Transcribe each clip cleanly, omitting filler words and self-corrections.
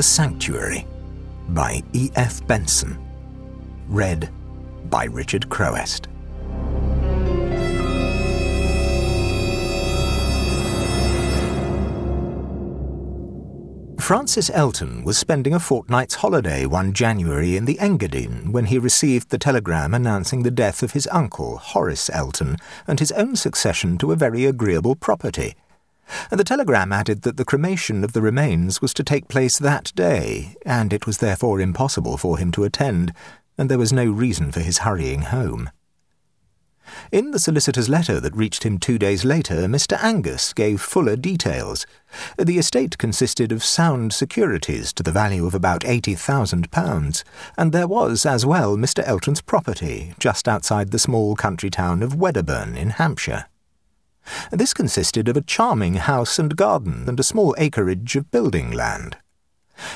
The Sanctuary by E. F. Benson. Read by Richard Crowest. Francis Elton was spending a fortnight's holiday one January in the Engadine when he received the telegram announcing the death of his uncle, Horace Elton, and his own succession to a very agreeable property. The telegram added that the cremation of the remains was to take place that day, and it was therefore impossible for him to attend, and there was no reason for his hurrying home. In the solicitor's letter that reached him 2 days later, Mr. Angus gave fuller details. The estate consisted of sound securities to the value of about £80,000, and there was, as well, Mr. Elton's property, just outside the small country town of Wedderburn in Hampshire. This consisted of a charming house and garden and a small acreage of building land.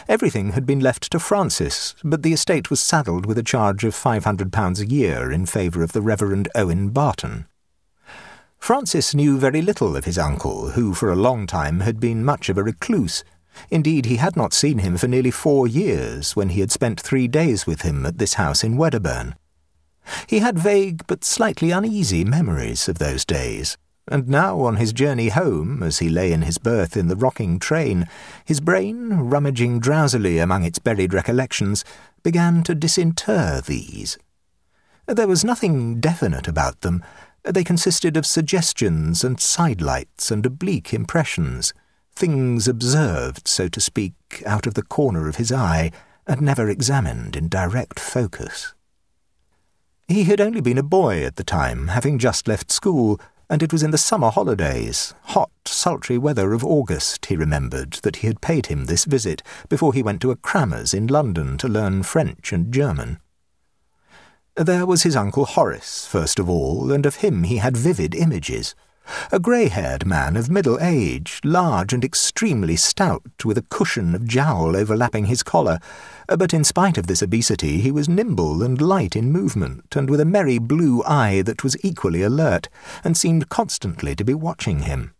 Everything had been left to Francis, but the estate was saddled with a charge of £500 a year in favour of the Reverend Owen Barton. Francis knew very little of his uncle, who for a long time had been much of a recluse. Indeed, he had not seen him for nearly 4 years, when he had spent 3 days with him at this house in Wedderburn. He had vague but slightly uneasy memories of those days. And now on his journey home, as he lay in his berth in the rocking train, his brain, rummaging drowsily among its buried recollections, began to disinter these. There was nothing definite about them. They consisted of suggestions and sidelights and oblique impressions, things observed, so to speak, out of the corner of his eye and never examined in direct focus. He had only been a boy at the time, having just left school, and it was in the summer holidays, hot, sultry weather of August, he remembered, that he had paid him this visit before he went to a Crammer's in London to learn French and German. There was his Uncle Horace, first of all, and of him he had vivid images. A grey-haired man of middle age, large and extremely stout, with a cushion of jowl overlapping his collar, but in spite of this obesity he was nimble and light in movement, and with a merry blue eye that was equally alert, and seemed constantly to be watching him.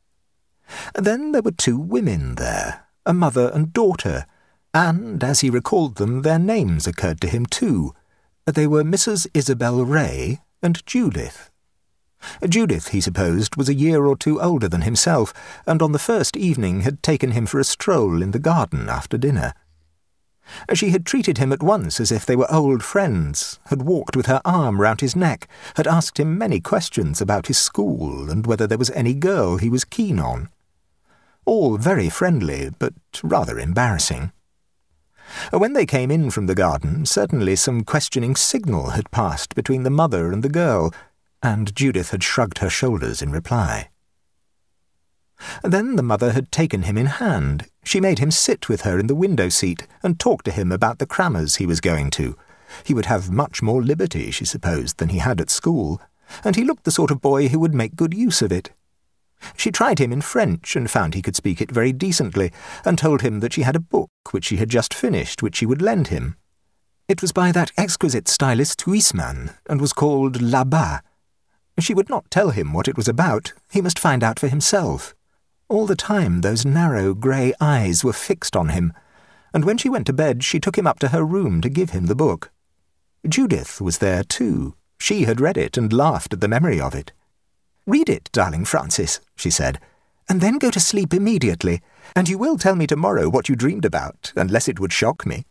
Then there were 2 women there, a mother and daughter, and, as he recalled them, their names occurred to him too. They were Mrs. Isabel Ray and Judith. Judith, he supposed, was a year or two older than himself, and on the first evening had taken him for a stroll in the garden after dinner. She had treated him at once as if they were old friends, had walked with her arm round his neck, had asked him many questions about his school and whether there was any girl he was keen on. All very friendly, but rather embarrassing. When they came in from the garden, certainly some questioning signal had passed between the mother and the girl, and Judith had shrugged her shoulders in reply. Then the mother had taken him in hand. She made him sit with her in the window seat and talked to him about the Crammers he was going to. He would have much more liberty, she supposed, than he had at school, and he looked the sort of boy who would make good use of it. She tried him in French and found he could speak it very decently, and told him that she had a book which she had just finished which she would lend him. It was by that exquisite stylist Huisman, and was called La Bas. She would not tell him what it was about. He must find out for himself. All the time those narrow grey eyes were fixed on him, and when she went to bed she took him up to her room to give him the book. Judith was there too. She had read it and laughed at the memory of it. "Read it, darling Francis," she said, "and then go to sleep immediately, and you will tell me tomorrow what you dreamed about, unless it would shock me."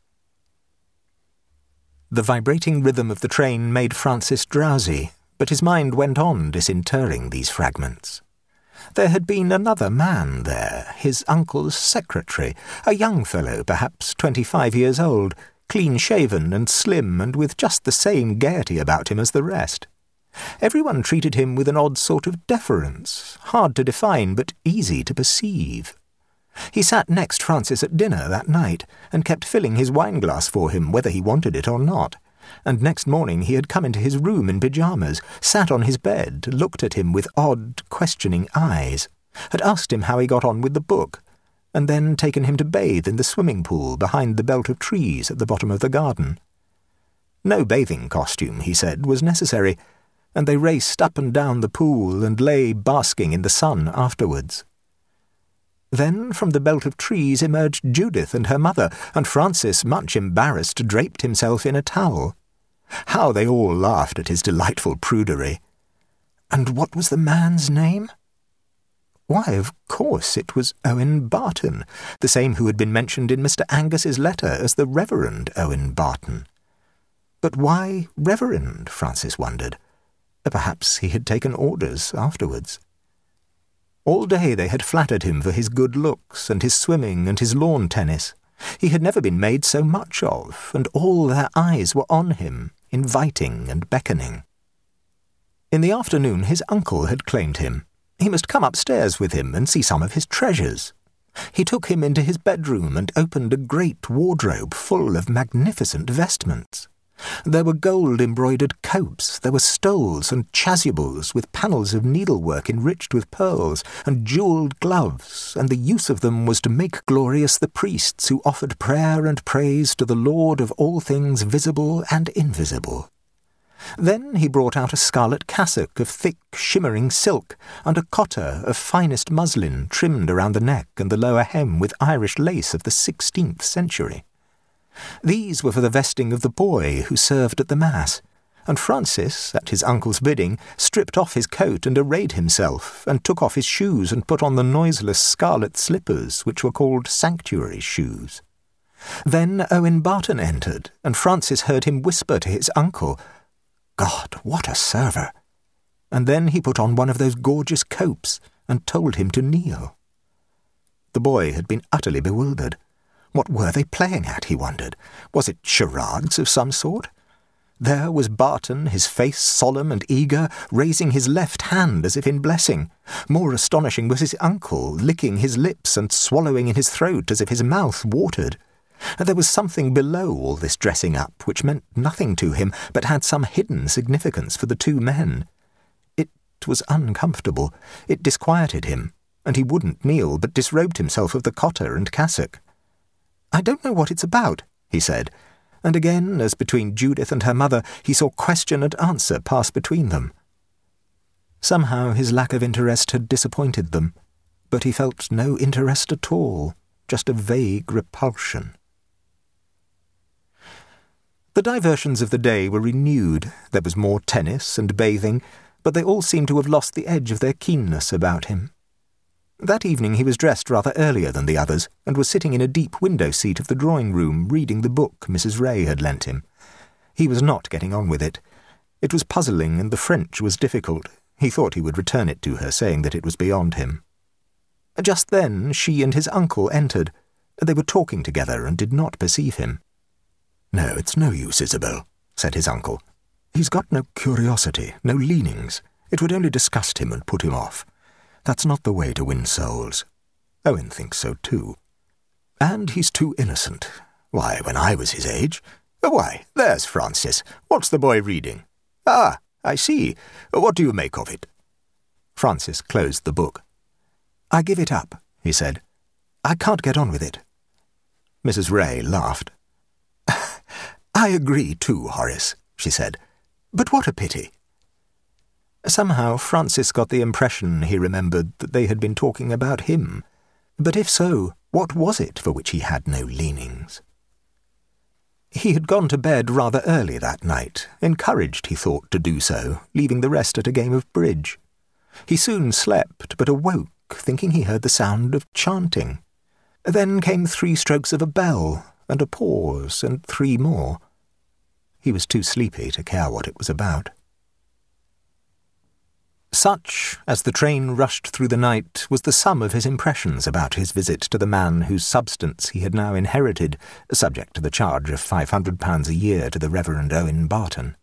The vibrating rhythm of the train made Francis drowsy, but his mind went on disinterring these fragments. There had been another man there, his uncle's secretary, a young fellow, perhaps 25 years old, clean-shaven and slim and with just the same gaiety about him as the rest. Everyone treated him with an odd sort of deference, hard to define but easy to perceive. He sat next Francis at dinner that night and kept filling his wineglass for him whether he wanted it or not. And next morning he had come into his room in pyjamas, sat on his bed, looked at him with odd, questioning eyes, had asked him how he got on with the book, and then taken him to bathe in the swimming pool behind the belt of trees at the bottom of the garden. No bathing costume, he said, was necessary, and they raced up and down the pool and lay basking in the sun afterwards. Then from the belt of trees emerged Judith and her mother, and Francis, much embarrassed, draped himself in a towel. How they all laughed at his delightful prudery. And what was the man's name? Why, of course, it was Owen Barton, the same who had been mentioned in Mr. Angus's letter as the Reverend Owen Barton. But why Reverend, Francis wondered. Perhaps he had taken orders afterwards. All day they had flattered him for his good looks and his swimming and his lawn tennis. He had never been made so much of, and all their eyes were on him, inviting and beckoning. In the afternoon his uncle had claimed him. He must come upstairs with him and see some of his treasures. He took him into his bedroom and opened a great wardrobe full of magnificent vestments. There were gold-embroidered copes, there were stoles and chasubles with panels of needlework enriched with pearls, and jewelled gloves, and the use of them was to make glorious the priests who offered prayer and praise to the Lord of all things visible and invisible. Then he brought out a scarlet cassock of thick, shimmering silk, and a cotter of finest muslin trimmed around the neck and the lower hem with Irish lace of the 16th century. These were for the vesting of the boy who served at the Mass, and Francis, at his uncle's bidding, stripped off his coat and arrayed himself, and took off his shoes and put on the noiseless scarlet slippers which were called sanctuary shoes. Then Owen Barton entered, and Francis heard him whisper to his uncle, "God, what a server!" And then he put on one of those gorgeous copes and told him to kneel. The boy had been utterly bewildered. What were they playing at, he wondered. Was it charades of some sort? There was Barton, his face solemn and eager, raising his left hand as if in blessing. More astonishing was his uncle, licking his lips and swallowing in his throat as if his mouth watered. And there was something below all this dressing up which meant nothing to him, but had some hidden significance for the two men. It was uncomfortable, it disquieted him, and he wouldn't kneel, but disrobed himself of the cotter and cassock. "I don't know what it's about," he said, and again, as between Judith and her mother, he saw question and answer pass between them. Somehow his lack of interest had disappointed them, but he felt no interest at all, just a vague repulsion. The diversions of the day were renewed. There was more tennis and bathing, but they all seemed to have lost the edge of their keenness about him. That evening he was dressed rather earlier than the others, and was sitting in a deep window seat of the drawing-room reading the book Mrs. Ray had lent him. He was not getting on with it. It was puzzling, and the French was difficult. He thought he would return it to her, saying that it was beyond him. Just then she and his uncle entered. They were talking together and did not perceive him. "No, it's no use, Isabel," said his uncle. "He's got no curiosity, no leanings. It would only disgust him and put him off. That's not the way to win souls. Owen thinks so too. And he's too innocent. Why, when I was his age... Why, there's Francis. What's the boy reading? Ah, I see. What do you make of it?" Francis closed the book. "I give it up," he said. "I can't get on with it." Mrs. Ray laughed. "I agree too, Horace," she said. "But what a pity." Somehow Francis got the impression, he remembered, that they had been talking about him. But if so, what was it for which he had no leanings? He had gone to bed rather early that night, encouraged, he thought, to do so, leaving the rest at a game of bridge. He soon slept, but awoke, thinking he heard the sound of chanting. Then came 3 strokes of a bell, and a pause, and 3 more. He was too sleepy to care what it was about. Such, as the train rushed through the night, was the sum of his impressions about his visit to the man whose substance he had now inherited, subject to the charge of £500 a year to the Reverend Owen Barton.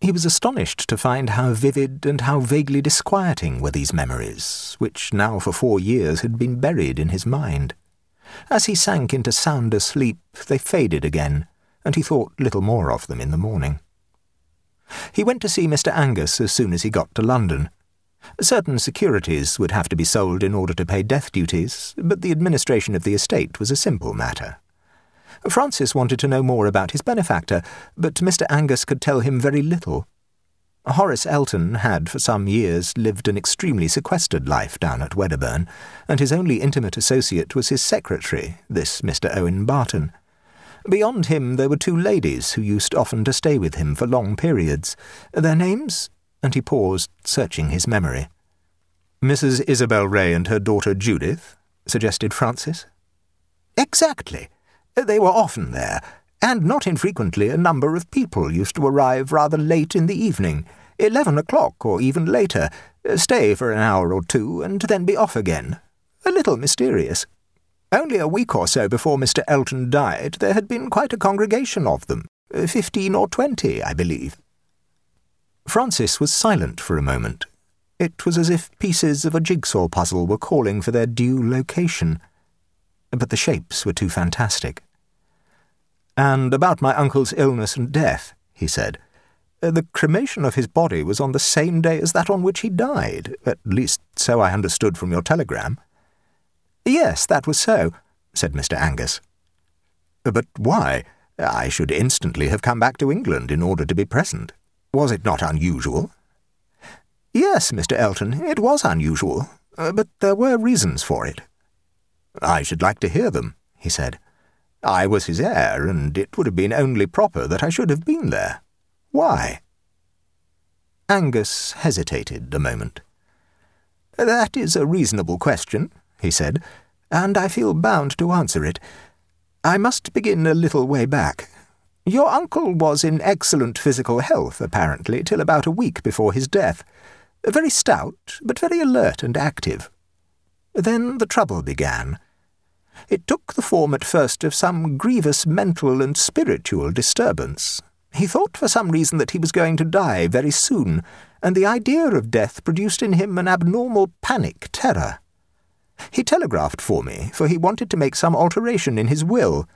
He was astonished to find how vivid and how vaguely disquieting were these memories, which now for 4 years had been buried in his mind. As he sank into sounder sleep, they faded again, and he thought little more of them in the morning. He went to see Mr. Angus as soon as he got to London. Certain securities would have to be sold in order to pay death duties, but the administration of the estate was a simple matter. Francis wanted to know more about his benefactor, but Mr. Angus could tell him very little. Horace Elton had for some years lived an extremely sequestered life down at Wedderburn, and his only intimate associate was his secretary, this Mr. Owen Barton. Beyond him there were two ladies who used often to stay with him for long periods. Their names? And he paused, searching his memory. Mrs. Isabel Ray and her daughter Judith, suggested Francis. Exactly. They were often there, and not infrequently a number of people used to arrive rather late in the evening, 11 o'clock or even later, stay for an hour or two and then be off again. A little mysterious. Only a week or so before Mr. Elton died, there had been quite a congregation of them, 15 or 20, I believe. Francis was silent for a moment. It was as if pieces of a jigsaw puzzle were calling for their due location, but the shapes were too fantastic. "And about my uncle's illness and death," he said. "The cremation of his body was on the same day as that on which he died, at least so I understood from your telegram." "Yes, that was so," said Mr. Angus. "But why? I should instantly have come back to England in order to be present. Was it not unusual?" "Yes, Mr. Elton, it was unusual, but there were reasons for it." "I should like to hear them," he said. "I was his heir, and it would have been only proper that I should have been there. Why?" Angus hesitated a moment. "That is a reasonable question," he said, "and I feel bound to answer it. I must begin a little way back. Your uncle was in excellent physical health, apparently, till about a week before his death. Very stout, but very alert and active. Then the trouble began. It took the form at first of some grievous mental and spiritual disturbance. He thought for some reason that he was going to die very soon, and the idea of death produced in him an abnormal panic terror. He telegraphed for me, for he wanted to make some alteration in his will.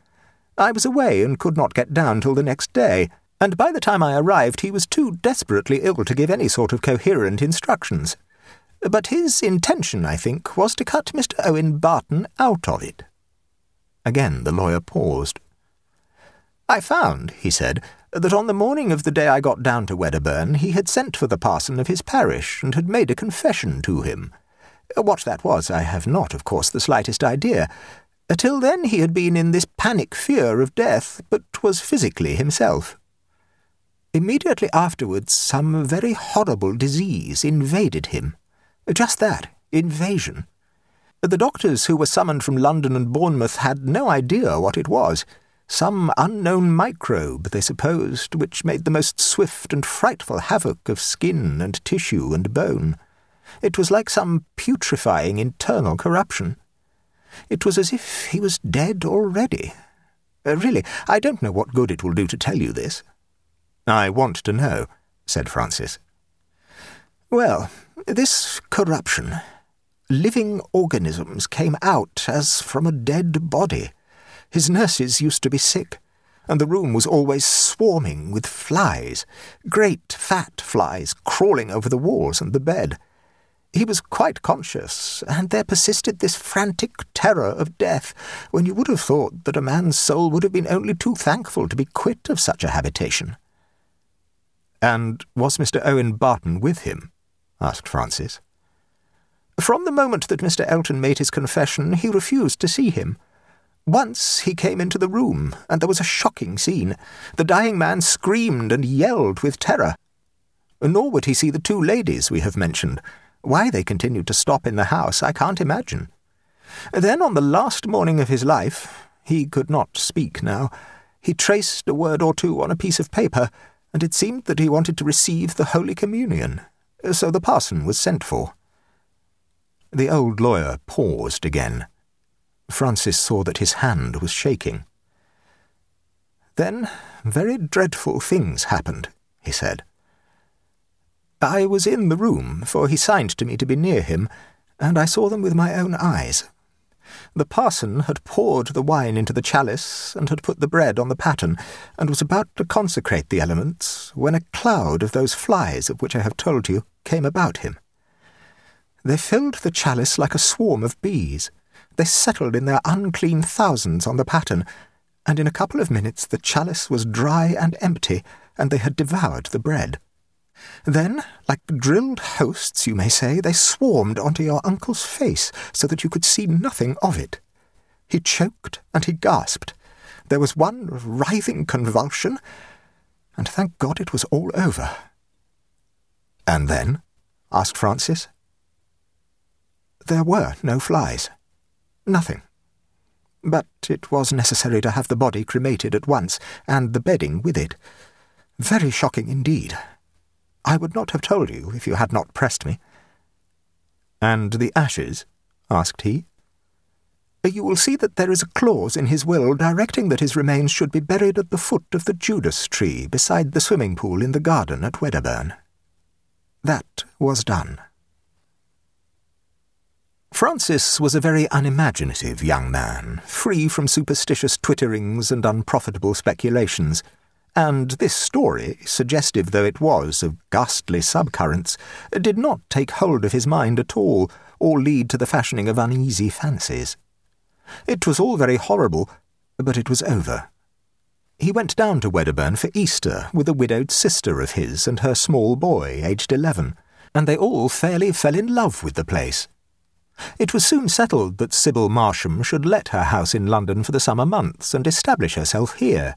I was away and could not get down till the next day, and by the time I arrived he was too desperately ill to give any sort of coherent instructions. But his intention, I think, was to cut Mr. Owen Barton out of it." Again the lawyer paused. "I found," he said, "that on the morning of the day I got down to Wedderburn he had sent for the parson of his parish and had made a confession to him. What that was I have not, of course, the slightest idea. Till then he had been in this panic fear of death, but was physically himself. Immediately afterwards some very horrible disease invaded him. Just that, invasion. The doctors who were summoned from London and Bournemouth had no idea what it was. Some unknown microbe, they supposed, which made the most swift and frightful havoc of skin and tissue and bone. It was like some putrefying internal corruption. It was as if he was dead already. Really, I don't know what good it will do to tell you this." "I want to know," said Francis. "Well, this corruption. Living organisms came out as from a dead body. His nurses used to be sick, and the room was always swarming with flies, great fat flies crawling over the walls and the bed. He was quite conscious, and there persisted this frantic terror of death, when you would have thought that a man's soul would have been only too thankful to be quit of such a habitation." "And was Mr. Owen Barton with him?" asked Francis. "From the moment that Mr. Elton made his confession, he refused to see him. Once he came into the room, and there was a shocking scene. The dying man screamed and yelled with terror. Nor would he see the two ladies we have mentioned. Why they continued to stop in the house, I can't imagine. Then on the last morning of his life, he could not speak now, he traced a word or two on a piece of paper, and it seemed that he wanted to receive the Holy Communion. So the parson was sent for." The old lawyer paused again. Francis saw that his hand was shaking. "Then very dreadful things happened," he said. "I was in the room, for he signed to me to be near him, and I saw them with my own eyes. The parson had poured the wine into the chalice and had put the bread on the paten, and was about to consecrate the elements when a cloud of those flies of which I have told you came about him. They filled the chalice like a swarm of bees. They settled in their unclean thousands on the paten, and in a couple of minutes the chalice was dry and empty, and they had devoured the bread. Then, like drilled hosts, you may say, they swarmed onto your uncle's face so that you could see nothing of it. He choked and he gasped. There was one writhing convulsion, and thank God it was all over." "And then?" asked Francis. "There were no flies. Nothing. But it was necessary to have the body cremated at once, and the bedding with it. Very shocking indeed. I would not have told you if you had not pressed me." "And the ashes?" asked he. "You will see that there is a clause in his will directing that his remains should be buried at the foot of the Judas tree beside the swimming pool in the garden at Wedderburn. That was done." Francis was a very unimaginative young man, free from superstitious twitterings and unprofitable speculations, and this story, suggestive though it was of ghastly subcurrents, did not take hold of his mind at all, or lead to the fashioning of uneasy fancies. It was all very horrible, but it was over. He went down to Wedderburn for Easter with a widowed sister of his and her small boy, aged 11, and they all fairly fell in love with the place. It was soon settled that Sybil Marsham should let her house in London for the summer months and establish herself here.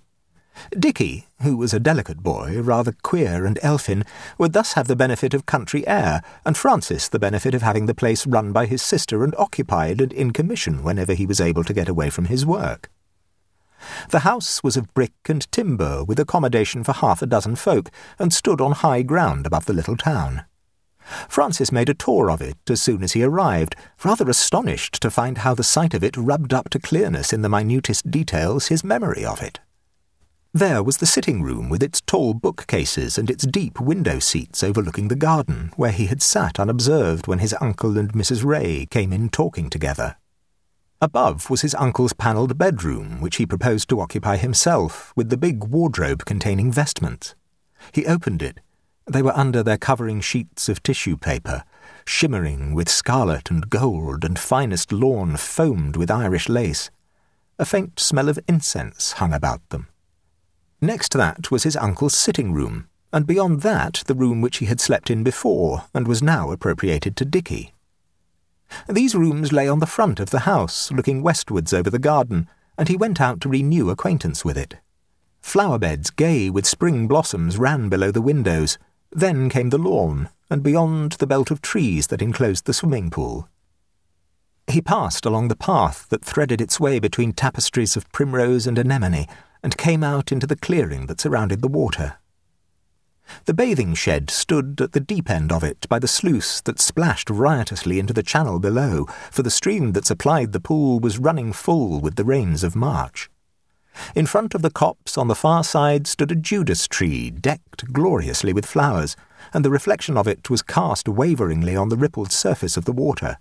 Dickie, who was a delicate boy, rather queer and elfin, would thus have the benefit of country air, and Francis the benefit of having the place run by his sister and occupied and in commission whenever he was able to get away from his work. The house was of brick and timber, with accommodation for 6 folk, and stood on high ground above the little town. Francis made a tour of it as soon as he arrived, rather astonished to find how the sight of it rubbed up to clearness in the minutest details his memory of it. There was the sitting-room with its tall bookcases and its deep window-seats overlooking the garden, where he had sat unobserved when his uncle and Mrs. Ray came in talking together. Above was his uncle's panelled bedroom, which he proposed to occupy himself, with the big wardrobe containing vestments. He opened it. They were under their covering sheets of tissue paper, shimmering with scarlet and gold and finest lawn foamed with Irish lace. A faint smell of incense hung about them. Next to that was his uncle's sitting-room, and beyond that the room which he had slept in before and was now appropriated to Dickie. These rooms lay on the front of the house, looking westwards over the garden, and he went out to renew acquaintance with it. Flower-beds gay with spring blossoms ran below the windows. Then came the lawn, and beyond the belt of trees that enclosed the swimming pool. He passed along the path that threaded its way between tapestries of primrose and anemone, and came out into the clearing that surrounded the water. The bathing shed stood at the deep end of it by the sluice that splashed riotously into the channel below, for the stream that supplied the pool was running full with the rains of March. In front of the copse on the far side stood a Judas tree decked gloriously with flowers, and the reflection of it was cast waveringly on the rippled surface of the water.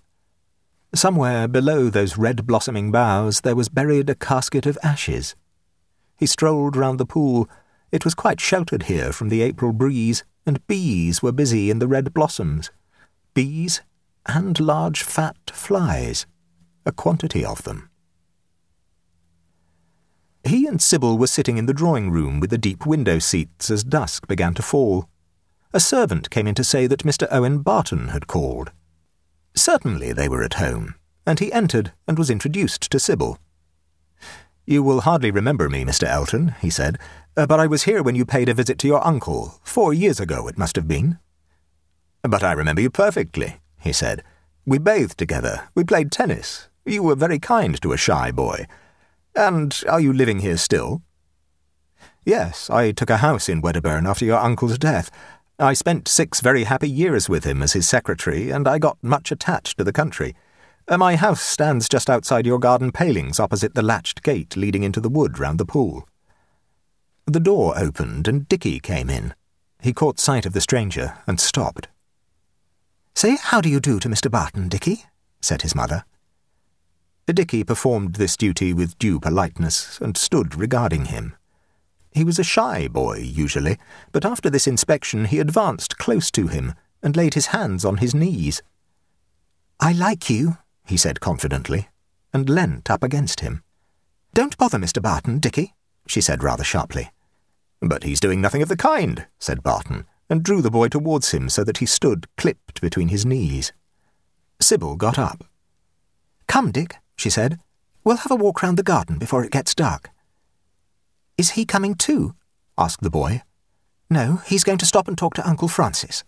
Somewhere below those red-blossoming boughs there was buried a casket of ashes. He strolled round the pool. It was quite sheltered here from the April breeze, and bees were busy in the red blossoms. Bees and large fat flies, a quantity of them. He and Sybil were sitting in the drawing-room with the deep window-seats as dusk began to fall. A servant came in to say that Mr. Owen Barton had called. Certainly they were at home, and he entered and was introduced to Sybil. "You will hardly remember me, Mr. Elton," he said, "but I was here when you paid a visit to your uncle, 4 years ago it must have been." "But I remember you perfectly," he said. "We bathed together, we played tennis, you were very kind to a shy boy. And are you living here still?" "Yes, I took a house in Wedderburn after your uncle's death. I spent 6 very happy years with him as his secretary, and I got much attached to the country. My house stands just outside your garden palings opposite the latched gate leading into the wood round the pool." The door opened and Dickie came in. He caught sight of the stranger and stopped. "Say how do you do to Mr. Barton, Dickie," said his mother. Dickie performed this duty with due politeness and stood regarding him. He was a shy boy, usually, but after this inspection he advanced close to him and laid his hands on his knees. "I like you," he said confidently, and leant up against him. "Don't bother Mr. Barton, Dickie," she said rather sharply. "But he's doing nothing of the kind," said Barton. and drew the boy towards him so that he stood clipped between his knees. Sybil got up. "Come, Dick," she said. "We'll have a walk round the garden before it gets dark." "Is he coming too?" asked the boy. "No, he's going to stop and talk to Uncle Francis."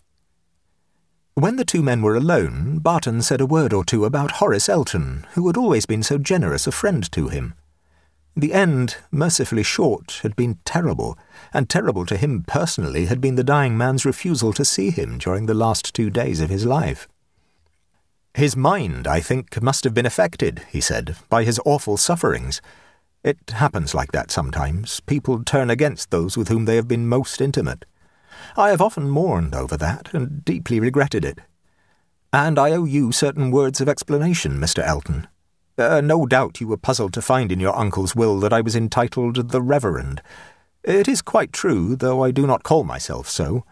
When the two men were alone, Barton said a word or two about Horace Elton, who had always been so generous a friend to him. The end, mercifully short, had been terrible, and terrible to him personally had been the dying man's refusal to see him during the last 2 days of his life. "His mind, I think, must have been affected," he said, "by his awful sufferings. It happens like that sometimes. People turn against those with whom they have been most intimate. I have often mourned over that, and deeply regretted it. And I owe you certain words of explanation, Mr. Elton. No doubt you were puzzled to find in your uncle's will that I was entitled the Reverend. It is quite true, though I do not call myself so.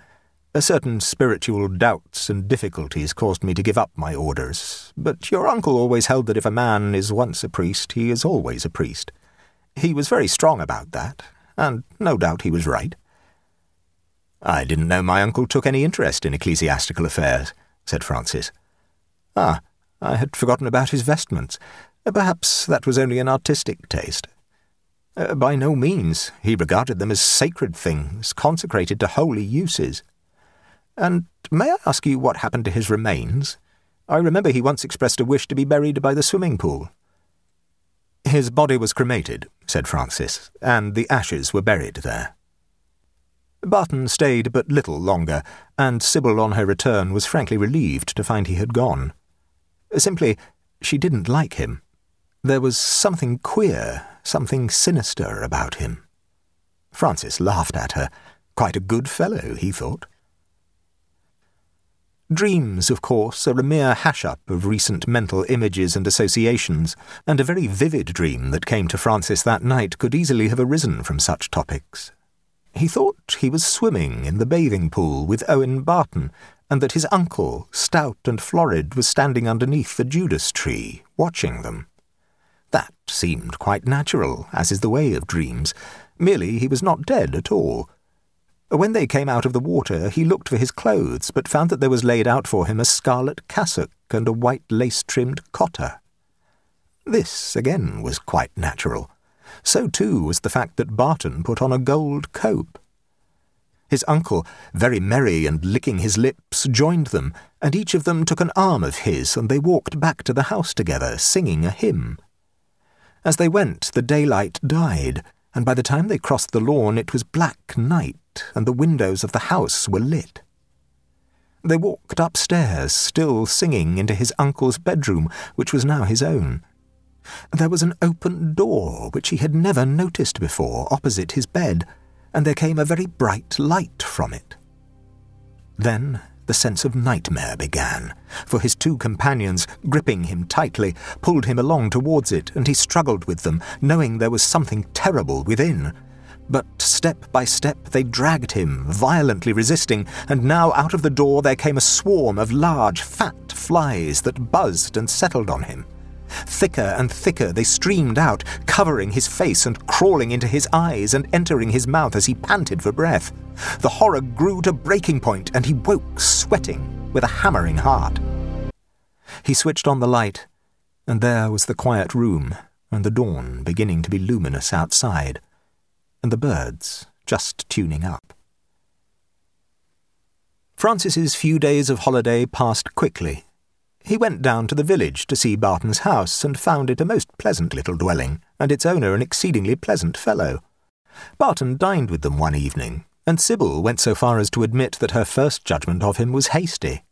Certain spiritual doubts and difficulties caused me to give up my orders, but your uncle always held that if a man is once a priest, he is always a priest. He was very strong about that, and no doubt he was right." "I didn't know my uncle took any interest in ecclesiastical affairs," said Francis. "Ah, I had forgotten about his vestments. Perhaps that was only an artistic taste." "By no means. He regarded them as sacred things, consecrated to holy uses." "And may I ask you what happened to his remains? I remember he once expressed a wish to be buried by the swimming pool." "His body was cremated," said Francis, "and the ashes were buried there." Barton stayed but little longer, and Sybil on her return was frankly relieved to find he had gone. Simply, she didn't like him. There was something queer, something sinister about him. Francis laughed at her. Quite a good fellow, he thought. Dreams, of course, are a mere hash-up of recent mental images and associations, and a very vivid dream that came to Francis that night could easily have arisen from such topics. He thought he was swimming in the bathing pool with Owen Barton, and that his uncle, stout and florid, was standing underneath the Judas tree, watching them. That seemed quite natural, as is the way of dreams. Merely he was not dead at all. When they came out of the water, he looked for his clothes, but found that there was laid out for him a scarlet cassock and a white lace-trimmed cotter. This, again, was quite natural. So, too, was the fact that Barton put on a gold cope. His uncle, very merry and licking his lips, joined them, and each of them took an arm of his, and they walked back to the house together, singing a hymn. As they went, the daylight died, and by the time they crossed the lawn it was black night, and the windows of the house were lit. They walked upstairs, still singing, into his uncle's bedroom, which was now his own. There was an open door, which he had never noticed before, opposite his bed, and there came a very bright light from it. Then the sense of nightmare began, for his two companions, gripping him tightly, pulled him along towards it, and he struggled with them, knowing there was something terrible within. But step by step they dragged him, violently resisting, and now out of the door there came a swarm of large, fat flies that buzzed and settled on him. Thicker and thicker they streamed out, covering his face and crawling into his eyes and entering his mouth as he panted for breath. The horror grew to breaking point, and he woke sweating with a hammering heart. He switched on the light, and there was the quiet room, and the dawn beginning to be luminous outside, and the birds just tuning up. Francis's few days of holiday passed quickly. He went down to the village to see Barton's house, and found it a most pleasant little dwelling, and its owner an exceedingly pleasant fellow. Barton dined with them one evening, and Sybil went so far as to admit that her first judgment of him was hasty.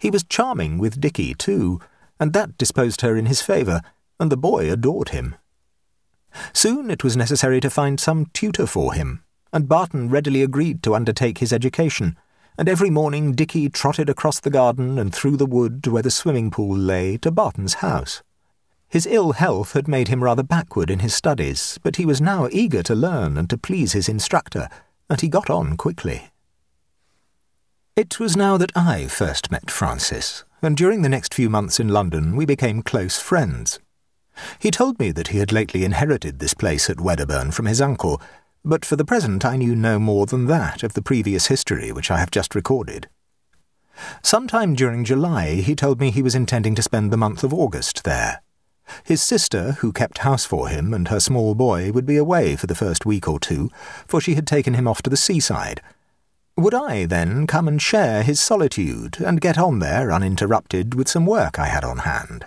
He was charming with Dickie, too, and that disposed her in his favour, and the boy adored him. Soon it was necessary to find some tutor for him, and Barton readily agreed to undertake his education, and every morning Dickie trotted across the garden and through the wood to where the swimming pool lay to Barton's house. His ill health had made him rather backward in his studies, but he was now eager to learn and to please his instructor, and he got on quickly. It was now that I first met Francis, and during the next few months in London we became close friends. He told me that he had lately inherited this place at Wedderburn from his uncle, but for the present I knew no more than that of the previous history which I have just recorded. Sometime during July he told me he was intending to spend the month of August there. His sister, who kept house for him, and her small boy would be away for the first week or two, for she had taken him off to the seaside. Would I, then, come and share his solitude, and get on there uninterrupted with some work I had on hand?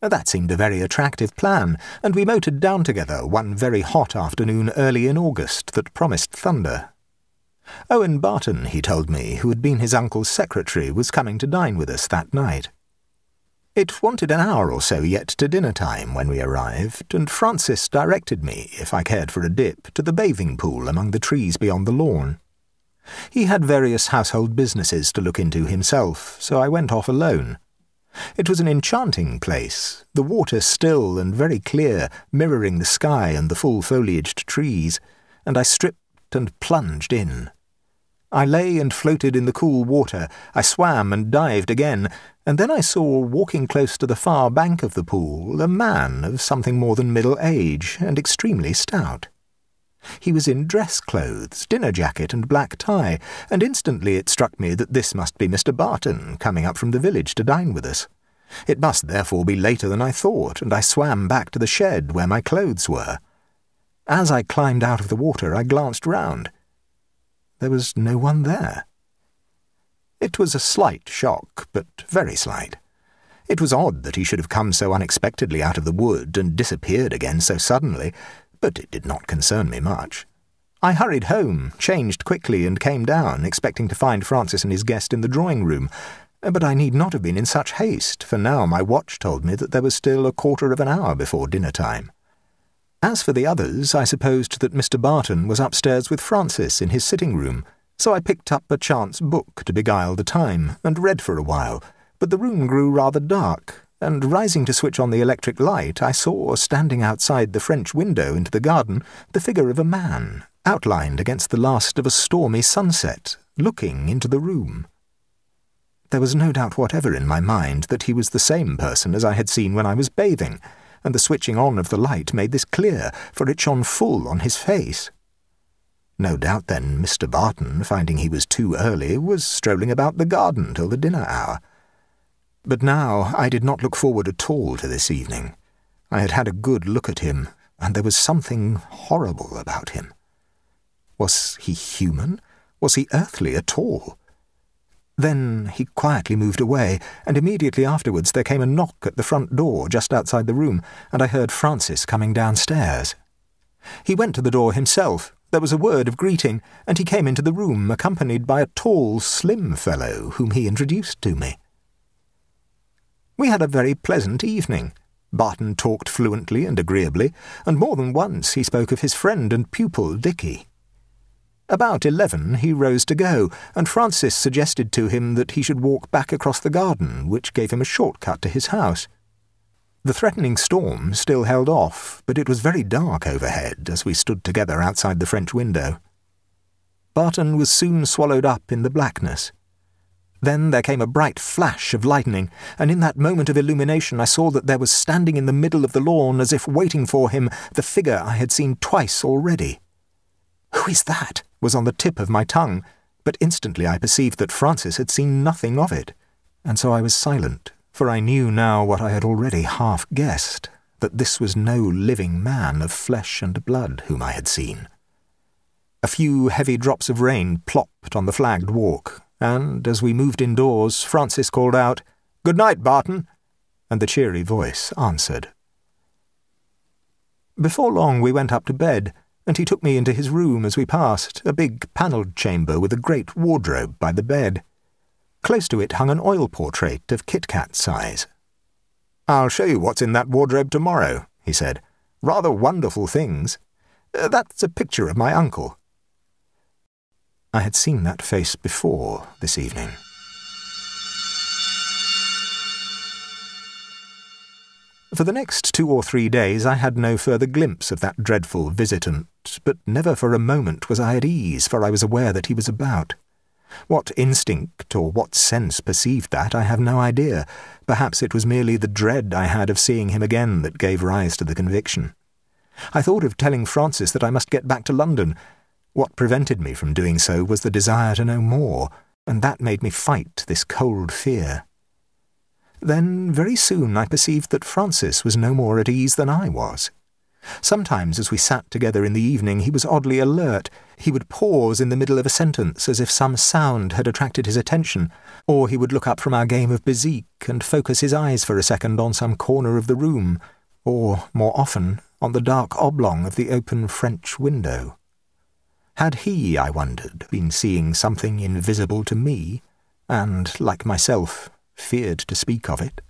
That seemed a very attractive plan, and we motored down together one very hot afternoon early in August that promised thunder. Owen Barton, he told me, who had been his uncle's secretary, was coming to dine with us that night. It wanted an hour or so yet to dinner time when we arrived, and Francis directed me, if I cared for a dip, to the bathing pool among the trees beyond the lawn. He had various household businesses to look into himself, so I went off alone. It was an enchanting place, the water still and very clear, mirroring the sky and the full-foliaged trees, and I stripped and plunged in. I lay and floated in the cool water, I swam and dived again, and then I saw, walking close to the far bank of the pool, a man of something more than middle age and extremely stout. He was in dress clothes, dinner jacket and black tie, and instantly it struck me that this must be Mr. Barton, coming up from the village to dine with us. It must therefore be later than I thought, and I swam back to the shed where my clothes were. As I climbed out of the water, I glanced round. There was no one there. It was a slight shock, but very slight. It was odd that he should have come so unexpectedly out of the wood and disappeared again so suddenly, but it did not concern me much. I hurried home, changed quickly, and came down, expecting to find Francis and his guest in the drawing-room, but I need not have been in such haste, for now my watch told me that there was still a quarter of an hour before dinner-time. As for the others, I supposed that Mr. Barton was upstairs with Francis in his sitting-room, so I picked up a chance book to beguile the time, and read for a while, but the room grew rather dark, and rising to switch on the electric light, I saw, standing outside the French window into the garden, the figure of a man, outlined against the last of a stormy sunset, looking into the room. There was no doubt whatever in my mind that he was the same person as I had seen when I was bathing, and the switching on of the light made this clear, for it shone full on his face. No doubt, then, Mr. Barton, finding he was too early, was strolling about the garden till the dinner hour. But now I did not look forward at all to this evening. I had had a good look at him, and there was something horrible about him. Was he human? Was he earthly at all? Then he quietly moved away, and immediately afterwards there came a knock at the front door just outside the room, and I heard Francis coming downstairs. He went to the door himself, there was a word of greeting, and he came into the room accompanied by a tall, slim fellow whom he introduced to me. We had a very pleasant evening. Barton talked fluently and agreeably, and more than once he spoke of his friend and pupil, Dickie. About 11 he rose to go, and Francis suggested to him that he should walk back across the garden, which gave him a shortcut to his house. The threatening storm still held off, but it was very dark overhead as we stood together outside the French window. Barton was soon swallowed up in the blackness. Then there came a bright flash of lightning, and in that moment of illumination I saw that there was standing in the middle of the lawn, as if waiting for him, the figure I had seen twice already. "Who is that?" was on the tip of my tongue, but instantly I perceived that Francis had seen nothing of it, and so I was silent, for I knew now what I had already half guessed, that this was no living man of flesh and blood whom I had seen. A few heavy drops of rain plopped on the flagged walk, and, as we moved indoors, Francis called out, "Good night, Barton," and the cheery voice answered. Before long we went up to bed, and he took me into his room as we passed, a big panelled chamber with a great wardrobe by the bed. Close to it hung an oil portrait of Kit-Kat size. "I'll show you what's in that wardrobe tomorrow," he said. "Rather wonderful things. That's a picture of my uncle." I had seen that face before this evening. For the next 2 or 3 days I had no further glimpse of that dreadful visitant, but never for a moment was I at ease, for I was aware that he was about. What instinct or what sense perceived that, I have no idea. Perhaps it was merely the dread I had of seeing him again that gave rise to the conviction. I thought of telling Francis that I must get back to London. What prevented me from doing so was the desire to know more, and that made me fight this cold fear. Then very soon I perceived that Francis was no more at ease than I was. Sometimes as we sat together in the evening he was oddly alert. He would pause in the middle of a sentence as if some sound had attracted his attention, or he would look up from our game of bezique and focus his eyes for a second on some corner of the room, or, more often, on the dark oblong of the open French window. Had he, I wondered, been seeing something invisible to me, and, like myself, feared to speak of it?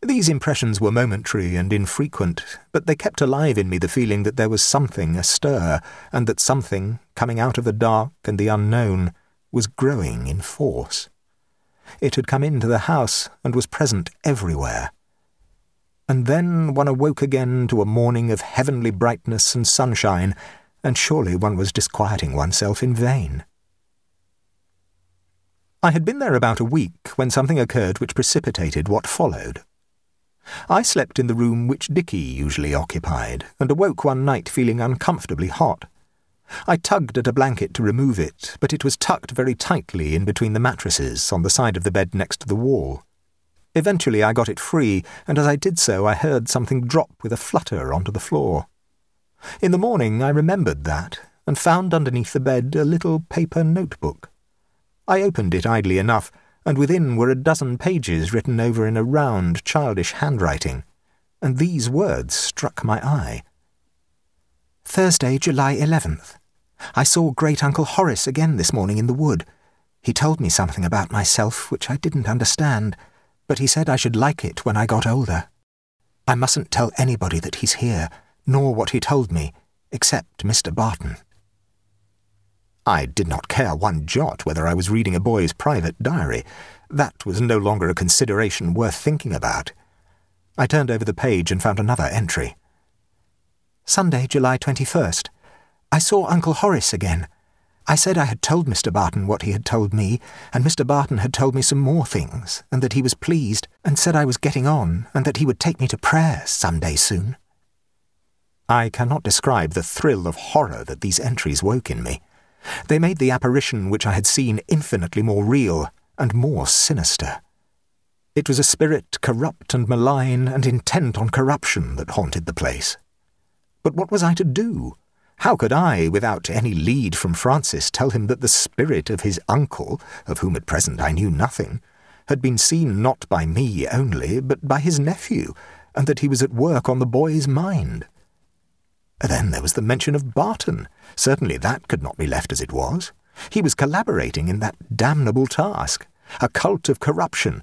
These impressions were momentary and infrequent, but they kept alive in me the feeling that there was something astir, and that something, coming out of the dark and the unknown, was growing in force. It had come into the house and was present everywhere. And then one awoke again to a morning of heavenly brightness and sunshine, and surely one was disquieting oneself in vain. I had been there about a week when something occurred which precipitated what followed. I slept in the room which Dickie usually occupied, and awoke one night feeling uncomfortably hot. I tugged at a blanket to remove it, but it was tucked very tightly in between the mattresses on the side of the bed next to the wall. Eventually I got it free, and as I did so I heard something drop with a flutter onto the floor. In the morning I remembered that, and found underneath the bed a little paper notebook. I opened it idly enough, and within were a dozen pages written over in a round, childish handwriting, and these words struck my eye. Thursday, July 11th. I saw Great-Uncle Horace again this morning in the wood. He told me something about myself which I didn't understand, but he said I should like it when I got older. I mustn't tell anybody that he's here, nor what he told me, except Mr. Barton. I did not care one jot whether I was reading a boy's private diary. That was no longer a consideration worth thinking about. I turned over the page and found another entry. Sunday, July 21st. I saw Uncle Horace again. I said I had told Mr. Barton what he had told me, and Mr. Barton had told me some more things, and that he was pleased, and said I was getting on, and that he would take me to prayers some day soon. I cannot describe the thrill of horror that these entries woke in me. They made the apparition which I had seen infinitely more real and more sinister. It was a spirit corrupt and malign and intent on corruption that haunted the place. But what was I to do? How could I, without any lead from Francis, tell him that the spirit of his uncle, of whom at present I knew nothing, had been seen not by me only, but by his nephew, and that he was at work on the boy's mind? Then there was the mention of Barton. Certainly that could not be left as it was. He was collaborating in that damnable task. A cult of corruption,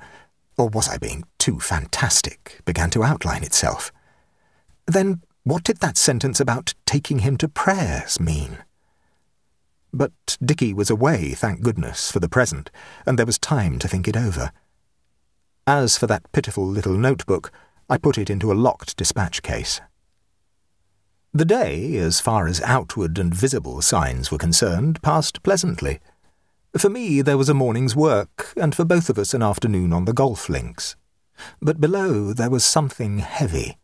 or was I being too fantastic, began to outline itself. Then what did that sentence about taking him to prayers mean? But Dickie was away, thank goodness, for the present, and there was time to think it over. As for that pitiful little notebook, I put it into a locked dispatch case. The day, as far as outward and visible signs were concerned, passed pleasantly. For me there was a morning's work, and for both of us an afternoon on the golf links. But below there was something heavy.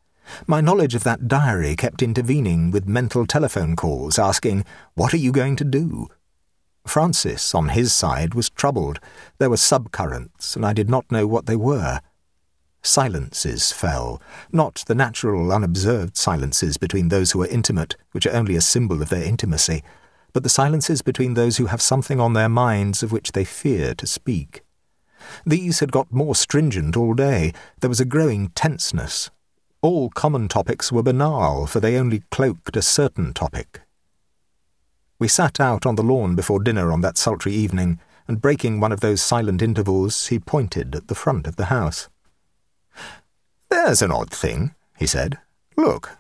My knowledge of that diary kept intervening with mental telephone calls asking, "What are you going to do?" Francis, on his side, was troubled. There were subcurrents, and I did not know what they were. Silences fell, not the natural, unobserved silences between those who are intimate, which are only a symbol of their intimacy, but the silences between those who have something on their minds of which they fear to speak. These had got more stringent all day. There was a growing tenseness. All common topics were banal, for they only cloaked a certain topic. We sat out on the lawn before dinner on that sultry evening, and breaking one of those silent intervals, he pointed at the front of the house. "There's an odd thing," he said. "Look.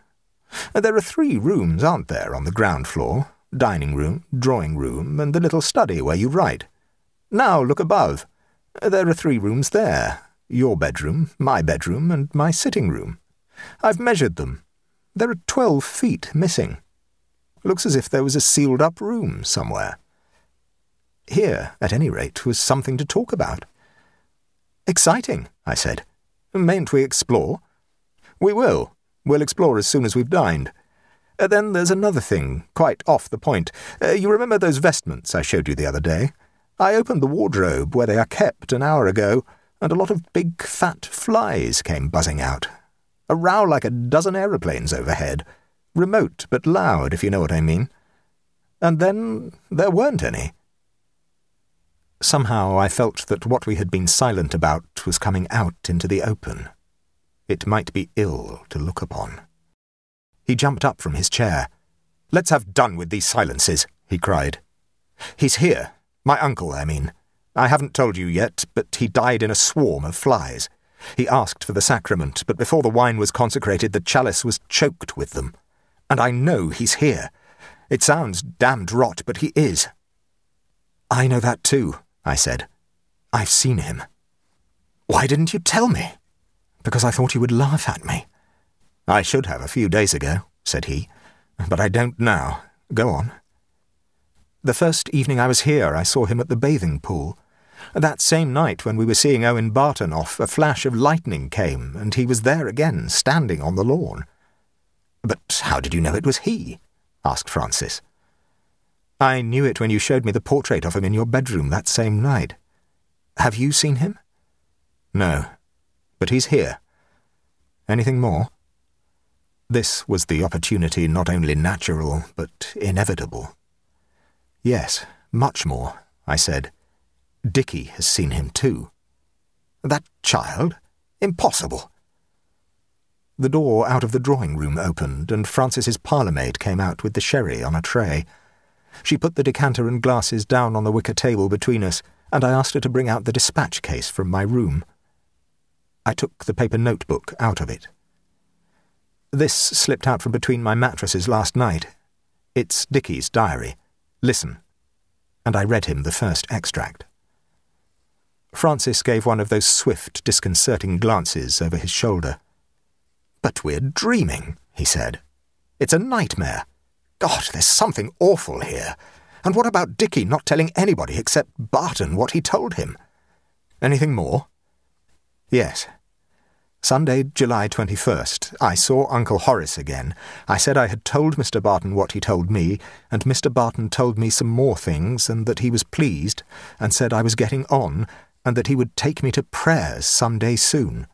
There are three rooms, aren't there, on the ground floor? Dining room, drawing room, and the little study where you write. Now look above. There are three rooms there. Your bedroom, and my sitting room. I've measured them. There are 12 feet missing. Looks as if there was a sealed-up room somewhere." Here, at any rate, was something to talk about. "Exciting," I said. "Mayn't we explore?" "We will. We'll explore as soon as we've dined. Then there's another thing, quite off the point. You remember those vestments I showed you the other day? I opened the wardrobe where they are kept an hour ago, and a lot of big fat flies came buzzing out. A row like a dozen aeroplanes overhead. Remote but loud, if you know what I mean. And then there weren't any. Somehow I felt that what we had been silent about was coming out into the open. It might be ill to look upon. He jumped up from his chair. "Let's have done with these silences," he cried. "He's here. My uncle, I mean. I haven't told you yet, but he died in a swarm of flies. He asked for the sacrament, but before the wine was consecrated, the chalice was choked with them. And I know he's here. It sounds damned rot, but he is." "I know that too," I said. "I've seen him." "Why didn't you tell me?" "Because I thought you would laugh at me." "I should have a few days ago," said he, "but I don't now. Go on." "The first evening I was here, I saw him at the bathing pool. That same night when we were seeing Owen Barton off, a flash of lightning came, and he was there again, standing on the lawn." "But how did you know it was he?" asked Francis. "I knew it when you showed me the portrait of him in your bedroom that same night." "Have you seen him?" "No, but he's here. Anything more?" This was the opportunity not only natural, but inevitable. "Yes, much more," I said. "Dickie has seen him too." "That child? Impossible!" The door out of the drawing-room opened, and Francis's parlourmaid came out with the sherry on a tray. She put the decanter and glasses down on the wicker table between us, and I asked her to bring out the dispatch case from my room. I took the paper notebook out of it. "This slipped out from between my mattresses last night. It's Dickie's diary. Listen." And I read him the first extract. Francis gave one of those swift, disconcerting glances over his shoulder. "But we're dreaming," he said. "It's a nightmare. God, there's something awful here. And what about Dickie not telling anybody except Barton what he told him?" "Anything more?" "Yes. Sunday, July 21st, I saw Uncle Horace again. I said I had told Mr. Barton what he told me, and Mr. Barton told me some more things, and that he was pleased, and said I was getting on, and that he would take me to prayers some day soon."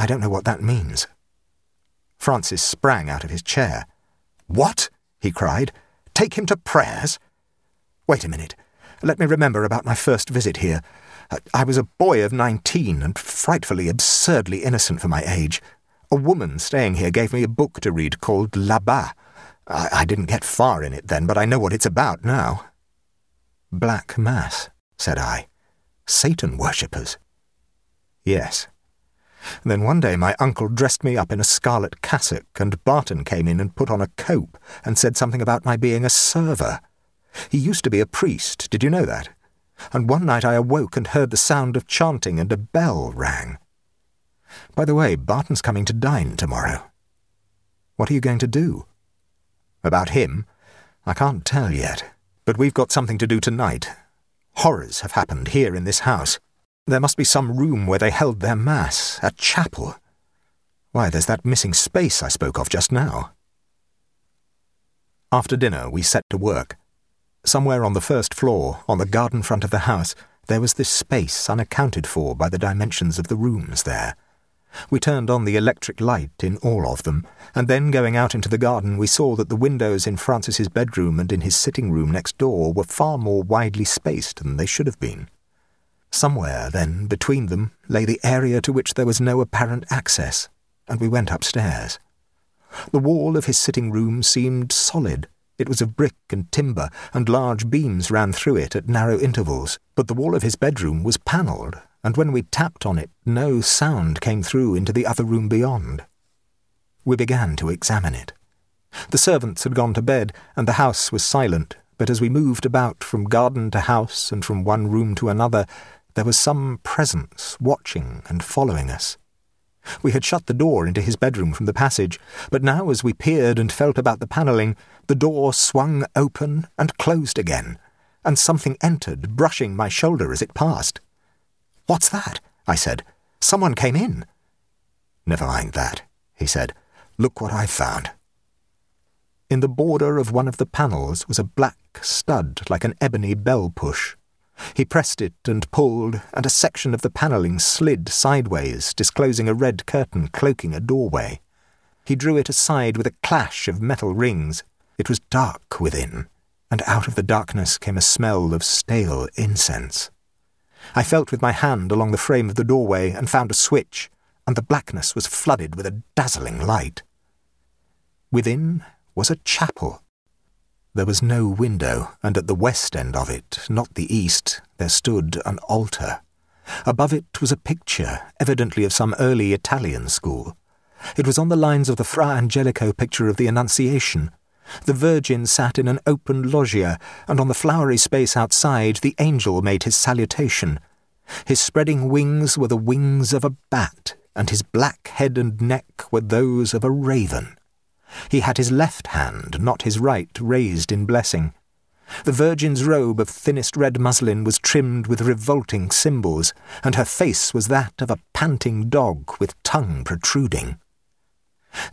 I don't know what that means. Francis sprang out of his chair. "What?" he cried. "Take him to prayers? Wait a minute. Let me remember about my first visit here. I was a boy of 19 and frightfully, absurdly innocent for my age. A woman staying here gave me a book to read called La Bas. I didn't get far in it then, but I know what it's about now." "Black Mass," said I. "Satan worshippers." "Yes. Then one day my uncle dressed me up in a scarlet cassock, and Barton came in and put on a cope and said something about my being a server. He used to be a priest, did you know that? And one night I awoke and heard the sound of chanting, and a bell rang. By the way, Barton's coming to dine tomorrow." "What are you going to do?" "About him? I can't tell yet, but we've got something to do tonight. Horrors have happened here in this house. There must be some room where they held their mass, a chapel. Why, there's that missing space I spoke of just now." After dinner we set to work. Somewhere on the first floor, on the garden front of the house, there was this space unaccounted for by the dimensions of the rooms there. We turned on the electric light in all of them, and then going out into the garden we saw that the windows in Francis's bedroom and in his sitting room next door were far more widely spaced than they should have been. Somewhere, then, between them, lay the area to which there was no apparent access, and we went upstairs. The wall of his sitting room seemed solid. It was of brick and timber, and large beams ran through it at narrow intervals, but the wall of his bedroom was panelled, and when we tapped on it, no sound came through into the other room beyond. We began to examine it. The servants had gone to bed, and the house was silent, but as we moved about from garden to house and from one room to another, there was some presence watching and following us. We had shut the door into his bedroom from the passage, but now as we peered and felt about the panelling, the door swung open and closed again, and something entered, brushing my shoulder as it passed. "What's that?" I said. "Someone came in." "Never mind that," he said. Look what I found." In the border of one of the panels was a black stud like an ebony bell push. He pressed it and pulled, and a section of the panelling slid sideways, disclosing a red curtain cloaking a doorway. He drew it aside with a clash of metal rings. It was dark within, and out of the darkness came a smell of stale incense. I felt with my hand along the frame of the doorway and found a switch, and the blackness was flooded with a dazzling light. Within was a chapel. There was no window, and at the west end of it, not the east, there stood an altar. Above it was a picture, evidently of some early Italian school. It was on the lines of the Fra Angelico picture of the Annunciation. The Virgin sat in an open loggia, and on the flowery space outside the angel made his salutation. His spreading wings were the wings of a bat, and his black head and neck were those of a raven. He had his left hand, not his right, raised in blessing. The Virgin's robe of thinnest red muslin was trimmed with revolting symbols, and her face was that of a panting dog with tongue protruding.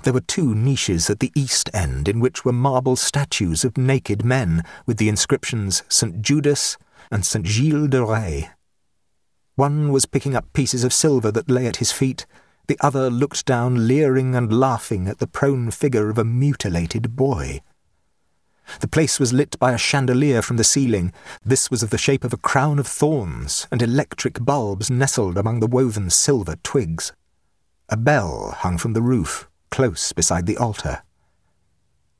There were two niches at the east end in which were marble statues of naked men with the inscriptions St. Judas and St. Gilles de Rais. One was picking up pieces of silver that lay at his feet, the other looked down leering and laughing at the prone figure of a mutilated boy. The place was lit by a chandelier from the ceiling. This was of the shape of a crown of thorns, and electric bulbs nestled among the woven silver twigs. A bell hung from the roof, close beside the altar.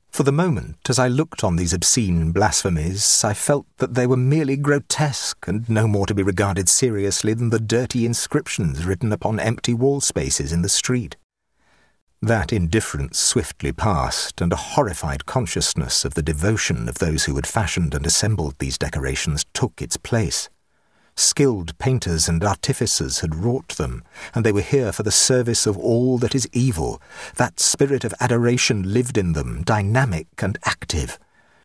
For the moment, as I looked on these obscene blasphemies, I felt that they were merely grotesque and no more to be regarded seriously than the dirty inscriptions written upon empty wall spaces in the street. That indifference swiftly passed, and a horrified consciousness of the devotion of those who had fashioned and assembled these decorations took its place. Skilled painters and artificers had wrought them, and they were here for the service of all that is evil. That spirit of adoration lived in them, dynamic and active,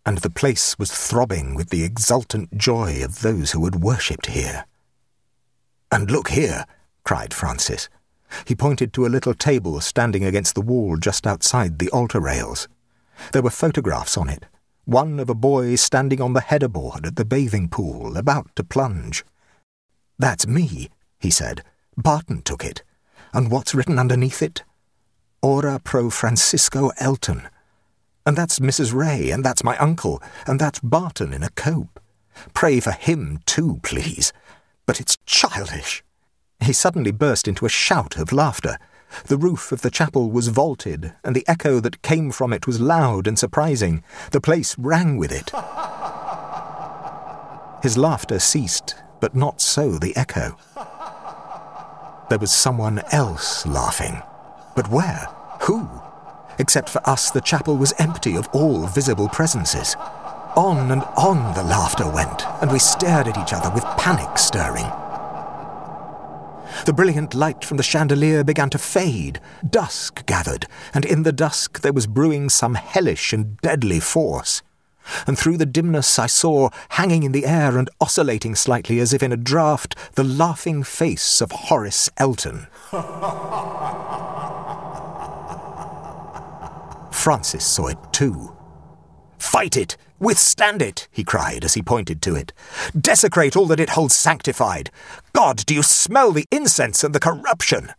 and the place was throbbing with the exultant joy of those who had worshipped here. "And look here," cried Francis. He pointed to a little table standing against the wall just outside the altar rails. There were photographs on it, one of a boy standing on the headerboard at the bathing pool, about to plunge. "That's me," he said. "Barton took it. And what's written underneath it? Ora pro Francisco Elton. And that's Mrs. Ray, and that's my uncle, and that's Barton in a cope. Pray for him too, please. But it's childish." He suddenly burst into a shout of laughter. The roof of the chapel was vaulted, and the echo that came from it was loud and surprising. The place rang with it. His laughter ceased, but not so the echo. There was someone else laughing. But where? Who? Except for us, the chapel was empty of all visible presences. On and on the laughter went, and we stared at each other with panic stirring. The brilliant light from the chandelier began to fade. Dusk gathered, and in the dusk there was brewing some hellish and deadly force. And through the dimness I saw, hanging in the air and oscillating slightly as if in a draught, the laughing face of Horace Elton. Francis saw it too. "Fight it! Withstand it!" he cried as he pointed to it. "Desecrate all that it holds sanctified! God, do you smell the incense and the corruption?"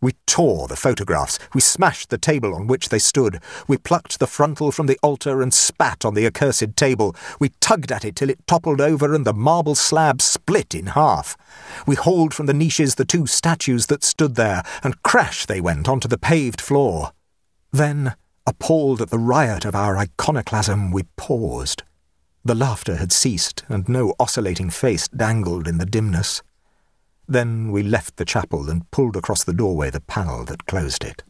We tore the photographs, we smashed the table on which they stood, we plucked the frontal from the altar and spat on the accursed table, we tugged at it till it toppled over and the marble slab split in half. We hauled from the niches the two statues that stood there, and crash they went onto the paved floor. Then, appalled at the riot of our iconoclasm, we paused. The laughter had ceased, and no oscillating face dangled in the dimness. Then we left the chapel and pulled across the doorway the panel that closed it.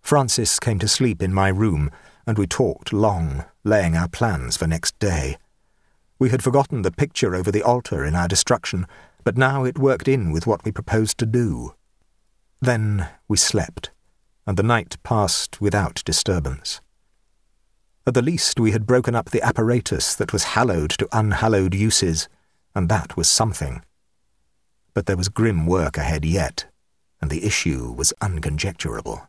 Francis came to sleep in my room, and we talked long, laying our plans for next day. We had forgotten the picture over the altar in our destruction, but now it worked in with what we proposed to do. Then we slept, and the night passed without disturbance. At the least we had broken up the apparatus that was hallowed to unhallowed uses, and that was something. But there was grim work ahead yet, and the issue was unconjecturable.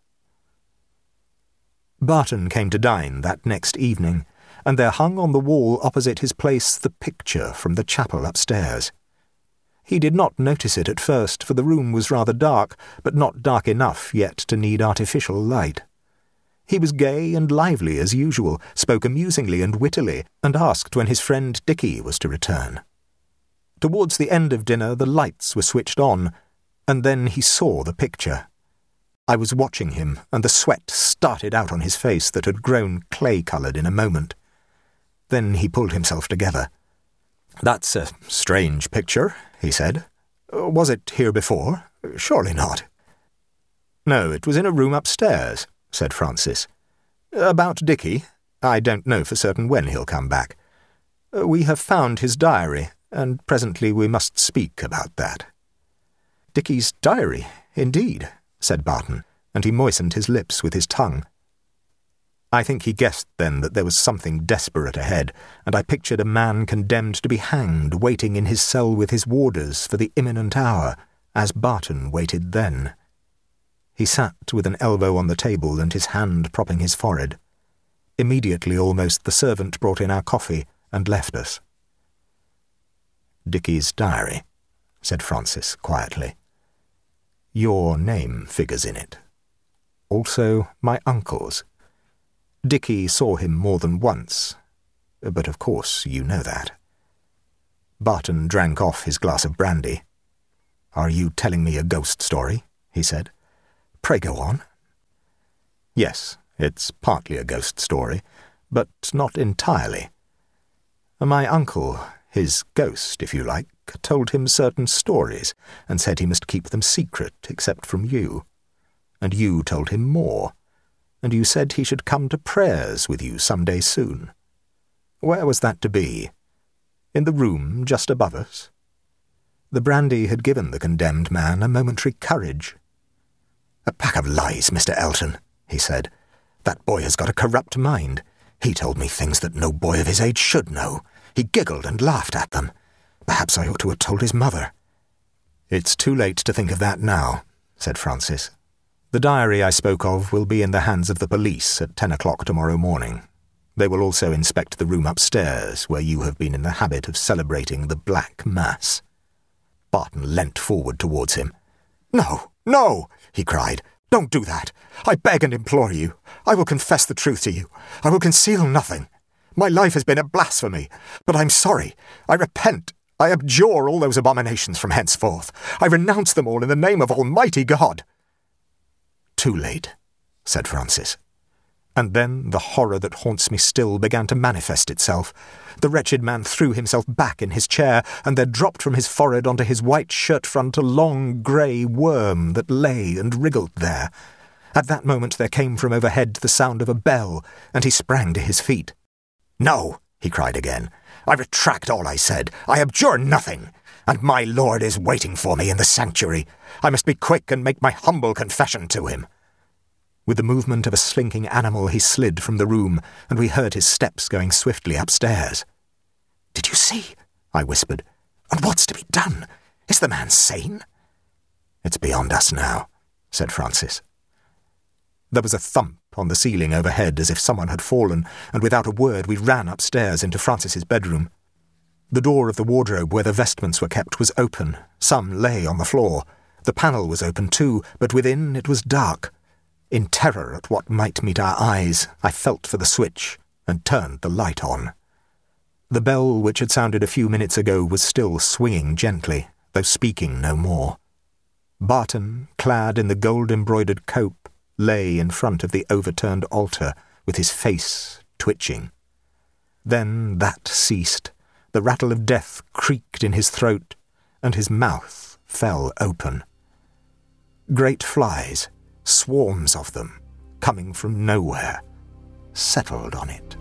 Barton came to dine that next evening, and there hung on the wall opposite his place the picture from the chapel upstairs. He did not notice it at first, for the room was rather dark, but not dark enough yet to need artificial light. He was gay and lively as usual, spoke amusingly and wittily, and asked when his friend Dickie was to return. Towards the end of dinner the lights were switched on, and then he saw the picture. I was watching him, and the sweat started out on his face that had grown clay-coloured in a moment. Then he pulled himself together. "That's a strange picture," he said. "Was it here before? Surely not." "No, it was in a room upstairs," said Francis. "About Dickie, I don't know for certain when he'll come back. We have found his diary, and presently we must speak about that." "Dickie's diary, indeed," said Barton, and he moistened his lips with his tongue. I think he guessed then that there was something desperate ahead, and I pictured a man condemned to be hanged waiting in his cell with his warders for the imminent hour, as Barton waited then. He sat with an elbow on the table and his hand propping his forehead. Immediately almost the servant brought in our coffee and left us. "Dickie's diary," said Francis quietly. "Your name figures in it. Also my uncle's. Dickie saw him more than once, but of course you know that." Barton drank off his glass of brandy. "Are you telling me a ghost story?" he said. "Pray go on." "Yes, it's partly a ghost story, but not entirely. My uncle, his ghost, if you like, told him certain stories and said he must keep them secret except from you. And you told him more. And you said he should come to prayers with you some day soon. Where was that to be? In the room just above us?" The brandy had given the condemned man a momentary courage. "A pack of lies, Mr. Elton," he said. "That boy has got a corrupt mind. He told me things that no boy of his age should know. He giggled and laughed at them. Perhaps I ought to have told his mother." "It's too late to think of that now," said Francis. "The diary I spoke of will be in the hands of the police at 10:00 tomorrow morning. They will also inspect the room upstairs, where you have been in the habit of celebrating the Black Mass." Barton leant forward towards him. "No, no," he cried. "Don't do that. I beg and implore you. I will confess the truth to you. I will conceal nothing. My life has been a blasphemy, but I'm sorry. I repent. I abjure all those abominations from henceforth. I renounce them all in the name of Almighty God." "Too late," said Francis. And then the horror that haunts me still began to manifest itself. The wretched man threw himself back in his chair, and there dropped from his forehead onto his white shirt front a long grey worm that lay and wriggled there. At that moment there came from overhead the sound of a bell, and he sprang to his feet. "No," he cried again. "I retract all I said. I abjure nothing. And my Lord is waiting for me in the sanctuary. I must be quick and make my humble confession to him." With the movement of a slinking animal he slid from the room, and we heard his steps going swiftly upstairs. "Did you see?" I whispered. "And what's to be done? Is the man sane?" "It's beyond us now," said Francis. There was a thump on the ceiling overhead as if someone had fallen, and without a word we ran upstairs into Francis's bedroom. The door of the wardrobe where the vestments were kept was open. Some lay on the floor. The panel was open too, but within it was dark. In terror at what might meet our eyes, I felt for the switch and turned the light on. The bell which had sounded a few minutes ago was still swinging gently, though speaking no more. Barton, clad in the gold-embroidered cope, lay in front of the overturned altar with his face twitching. Then that ceased. The rattle of death creaked in his throat, and his mouth fell open. Great flies, swarms of them, coming from nowhere, settled on it.